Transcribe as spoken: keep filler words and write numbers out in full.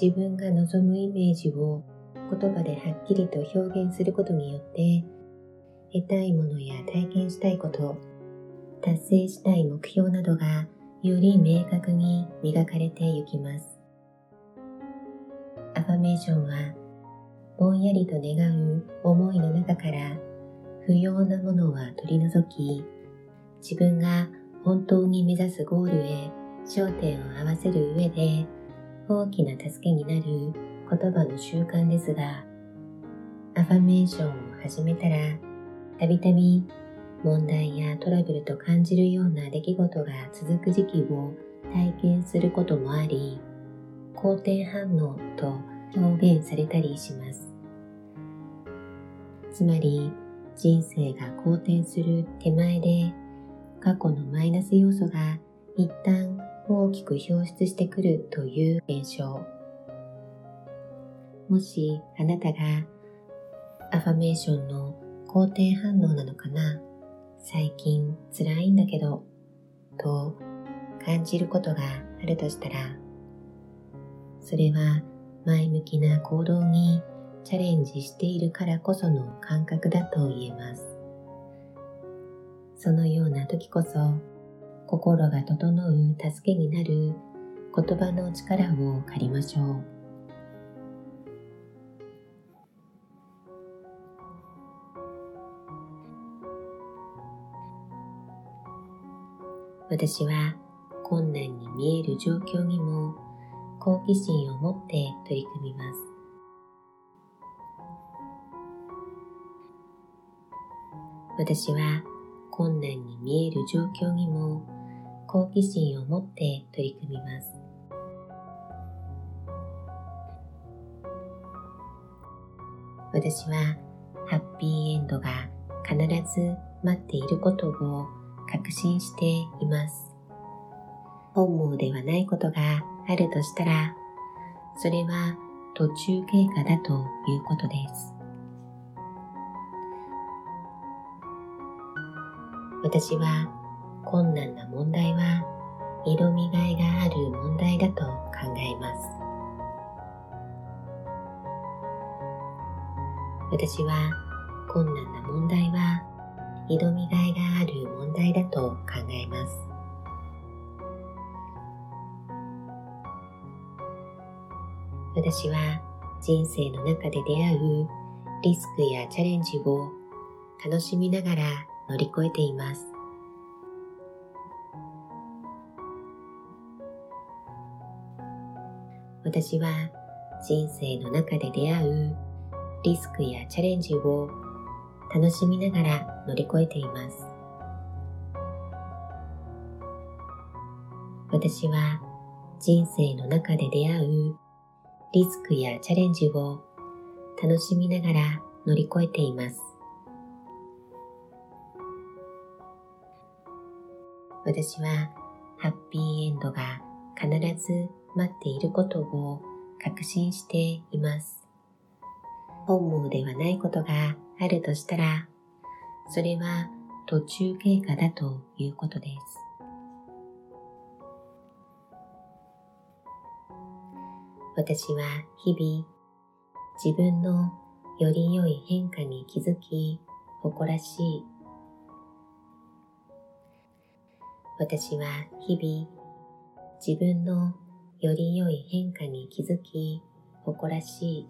自分が望むイメージを言葉ではっきりと表現することによって、得たいものや体験したいこと、達成したい目標などがより明確に磨かれていきます。アファメーションは、ぼんやりと願う思いの中から不要なものは取り除き、自分が本当に目指すゴールへ焦点を合わせる上で大きな助けになる言葉の習慣ですが、アファメーションを始めたら、たびたび問題やトラブルと感じるような出来事が続く時期を体験することもあり、好転反応と表現されたりします。つまり、人生が好転する手前で、過去のマイナス要素が一旦大きく表出してくるという現象。もしあなたがアファメーションの好転反応なのかな、最近辛いんだけど、と感じることがあるとしたら、それは前向きな行動にチャレンジしているからこその感覚だと言えます。そのような時こそ、心が整う助けになる言葉の力を借りましょう。私は困難に見える状況にも好奇心を持って取り組みます。私は困難に見える状況にも好奇心を持って取り組みます。私はハッピーエンドが必ず待っていることを確信しています。本望ではないことがあるとしたら、それは途中経過だということです。私は困難な問題は色味がいがある問題だと考えます。私は困難な問題は色味がいがある問題だと考えます。私は人生の中で出会うリスクやチャレンジを楽しみながら乗り越えています。私は人生の中で出会うリスクやチャレンジを楽しみながら乗り越えています。私は人生の中で出会うリスクやチャレンジを楽しみながら乗り越えています。私はハッピーエンドが必ず待っていることを確信しています。本望ではないことがあるとしたら、それは途中経過だということです。私は日々、自分のより良い変化に気づき、誇らしい。私は日々、自分のより良い変化に気づき、誇らしい。